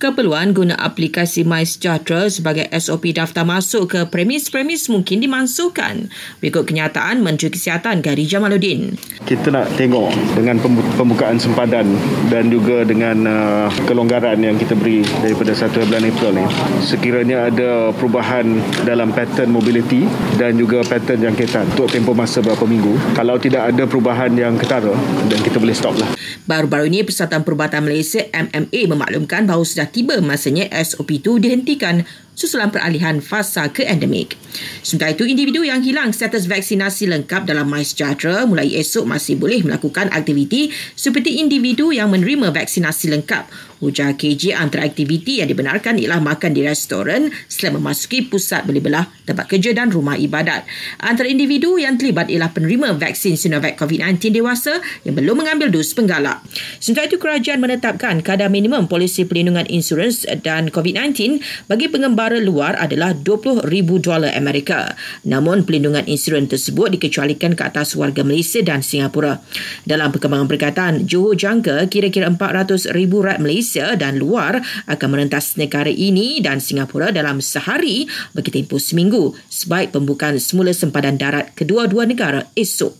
Keperluan guna aplikasi MySejahtera sebagai SOP daftar masuk ke premis-premis mungkin dimansuhkan. Berikut kenyataan Menteri Kesihatan Khairy Jamaluddin. Kita nak tengok dengan pembukaan sempadan dan juga dengan kelonggaran yang kita beri daripada 1 bulan April ni. Sekiranya ada perubahan dalam pattern mobility dan juga pattern jangkitan untuk tempoh masa berapa minggu, kalau tidak ada perubahan yang ketara, dan kita boleh stop lah. Baru-baru ini Persatuan Perubatan Malaysia MMA memaklumkan bahawa sudah tiba masanya SOP itu dihentikan susulan peralihan fasa ke endemik. Sementara itu, individu yang hilang status vaksinasi lengkap dalam MySejahtera mulai esok masih boleh melakukan aktiviti seperti individu yang menerima vaksinasi lengkap. Ujar KJ, antara aktiviti yang dibenarkan ialah makan di restoran selain memasuki pusat beli belah, tempat kerja dan rumah ibadat. Antara individu yang terlibat ialah penerima vaksin Sinovac COVID-19 dewasa yang belum mengambil dos penggalak. Sementara itu, kerajaan menetapkan kadar minimum polisi perlindungan insurans dan COVID-19 bagi pengembara luar adalah $20,000 Amerika. Namun, pelindungan insurans tersebut dikecualikan ke atas warga Malaysia dan Singapura. Dalam perkembangan perkataan, Johor jangka kira-kira RM400,000 ringgit Malaysia dan luar akan merentas negara ini dan Singapura dalam sehari bagi tempoh seminggu, sebaik pembukaan semula sempadan darat kedua-dua negara esok.